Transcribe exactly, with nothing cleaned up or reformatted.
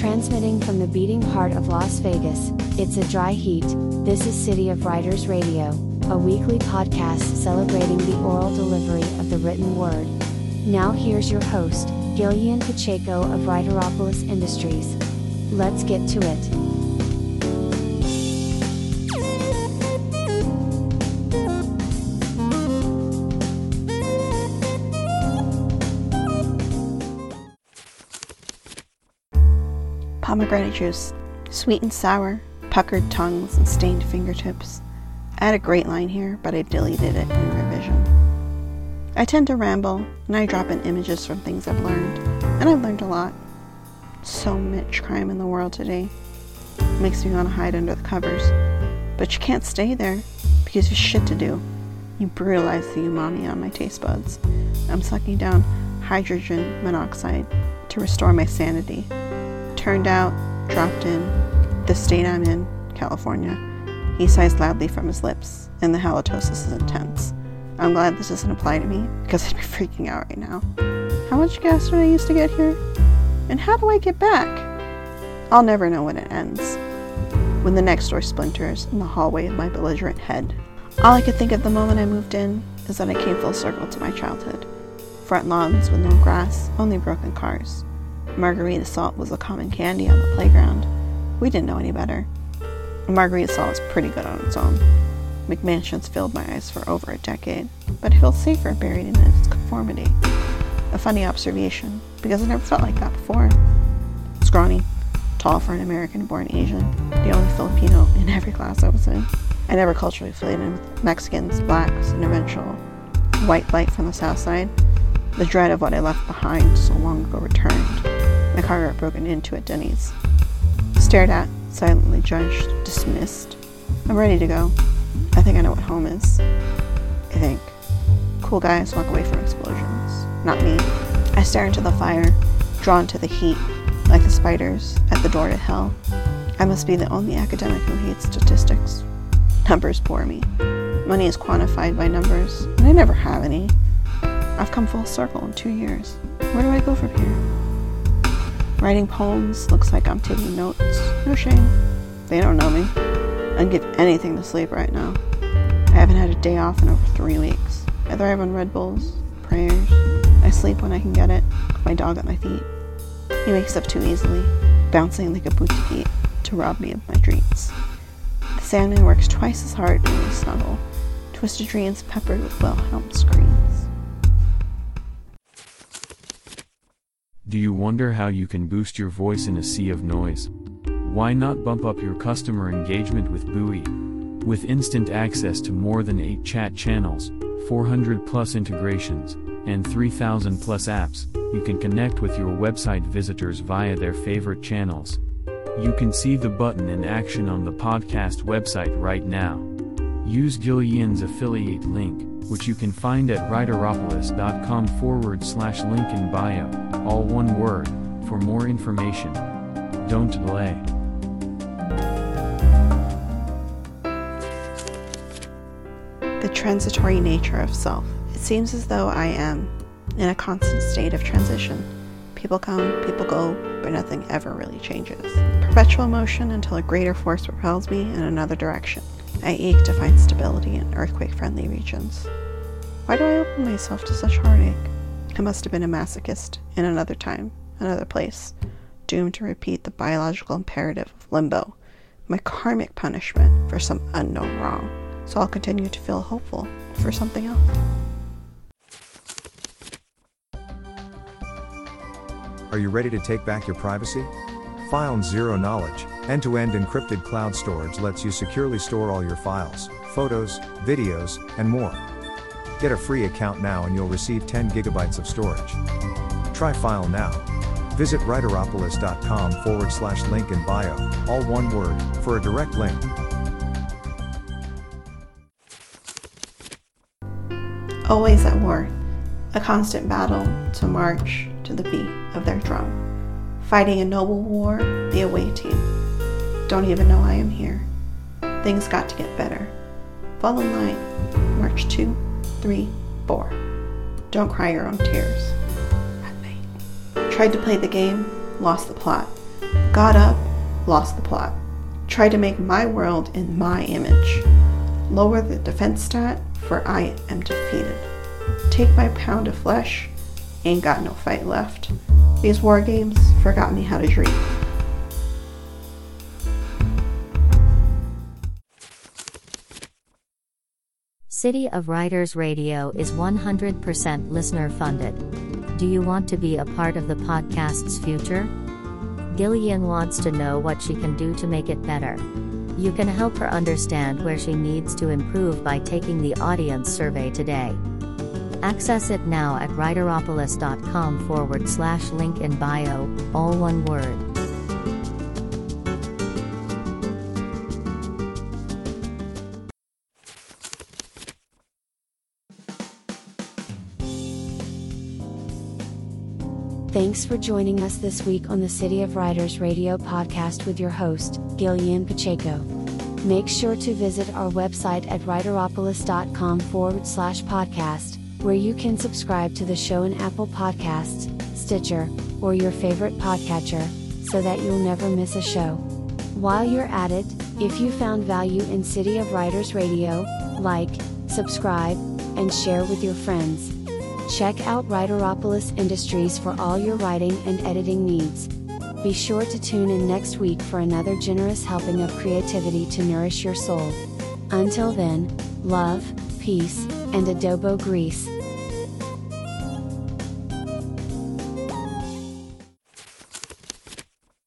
Transmitting from the beating heart of Las Vegas, it's a dry heat. This is City of Writers Radio, a weekly podcast celebrating the oral delivery of the written word. Now here's your host, Gillian Pacheco of Writeropolis Industries. Let's get to it. Pomegranate juice, sweet and sour, puckered tongues and stained fingertips. I had a great line here, but I deleted it in revision. I tend to ramble, and I drop in images from things I've learned, and I've learned a lot. So much crime in the world today. It makes me want to hide under the covers. But you can't stay there, because there's shit to do. You brutalize the umami on my taste buds. I'm sucking down hydrogen monoxide to restore my sanity. Turned out, dropped in, the state I'm in, California. He sighs loudly from his lips, and the halitosis is intense. I'm glad this doesn't apply to me, because I'd be freaking out right now. How much gas did I used to get here? And how do I get back? I'll never know when it ends. When the next door splinters in the hallway of my belligerent head. All I could think of the moment I moved in is that I came full circle to my childhood. Front lawns with no grass, only broken cars. Margarita salt was a common candy on the playground. We didn't know any better. Margarita salt is pretty good on its own. McMansions filled my eyes for over a decade, but I feel safer buried in its conformity. A funny observation, because I never felt like that before. Scrawny, tall for an American-born Asian, the only Filipino in every class I was in. I never culturally affiliated with Mexicans, blacks, and eventual white light from the south side. The dread of what I left behind so long ago returned. My car got broken into at Denny's. Stared at, silently judged, dismissed. I'm ready to go. I think I know what home is. I think. Cool guys walk away from explosions. Not me. I stare into the fire, drawn to the heat, like the spiders at the door to hell. I must be the only academic who hates statistics. Numbers bore me. Money is quantified by numbers, and I never have any. I've come full circle in two years. Where do I go from here? Writing poems looks like I'm taking notes. No shame. They don't know me. I'd give anything to sleep right now. I haven't had a day off in over three weeks. I thrive on Red Bulls, prayers. I sleep when I can get it, with my dog at my feet. He wakes up too easily, bouncing like a booty beat to rob me of my treats. The Sandman works twice as hard when we snuggle, twisted dreams peppered with Wilhelm screams. Do you wonder how you can boost your voice in a sea of noise? Why not bump up your customer engagement with Buoy? With instant access to more than eight chat channels, four hundred plus integrations, and three thousand plus apps, you can connect with your website visitors via their favorite channels. You can see the button in action on the podcast website right now. Use Gillian's affiliate link, which you can find at writeropolis.com forward slash link in bio, all one word, for more information. Don't delay. The transitory nature of self. It seems as though I am in a constant state of transition. People come, people go, but nothing ever really changes. Perpetual motion until a greater force propels me in another direction. I ache to find stability in earthquake-friendly regions. Why do I open myself to such heartache? I must have been a masochist in another time, another place, doomed to repeat the biological imperative of limbo, my karmic punishment for some unknown wrong. So I'll continue to feel hopeful for something else. Are you ready to take back your privacy? File Zero Knowledge, end-to-end encrypted cloud storage lets you securely store all your files, photos, videos, and more. Get a free account now and you'll receive ten gigabytes of storage. Try File now. Visit writeropolis.com forward slash link in bio, all one word, for a direct link. Always at war, a constant battle to march to the beat of their drum. Fighting a noble war, the away team. Don't even know I am here. Things got to get better. Fall in line. March two, three, four. Don't cry your own tears. At night. Tried to play the game, lost the plot. Got up, lost the plot. Tried to make my world in my image. Lower the defense stat, for I am defeated. Take my pound of flesh, ain't got no fight left. These war games forgot me how to dream. City of Writers Radio is one hundred percent listener funded. Do you want to be a part of the podcast's future? Gillian wants to know what she can do to make it better. You can help her understand where she needs to improve by taking the audience survey today. Access it now at writeropolis.com forward slash link in bio, all one word. Thanks for joining us this week on the City of Writers Radio podcast with your host, Gillian Pacheco. Make sure to visit our website at writeropolis.com forward slash podcast, where you can subscribe to the show in Apple Podcasts, Stitcher, or your favorite podcatcher, so that you'll never miss a show. While you're at it, if you found value in City of Writers Radio, like, subscribe, and share with your friends. Check out Writeropolis Industries for all your writing and editing needs. Be sure to tune in next week for another generous helping of creativity to nourish your soul. Until then, love, peace, and adobo grease.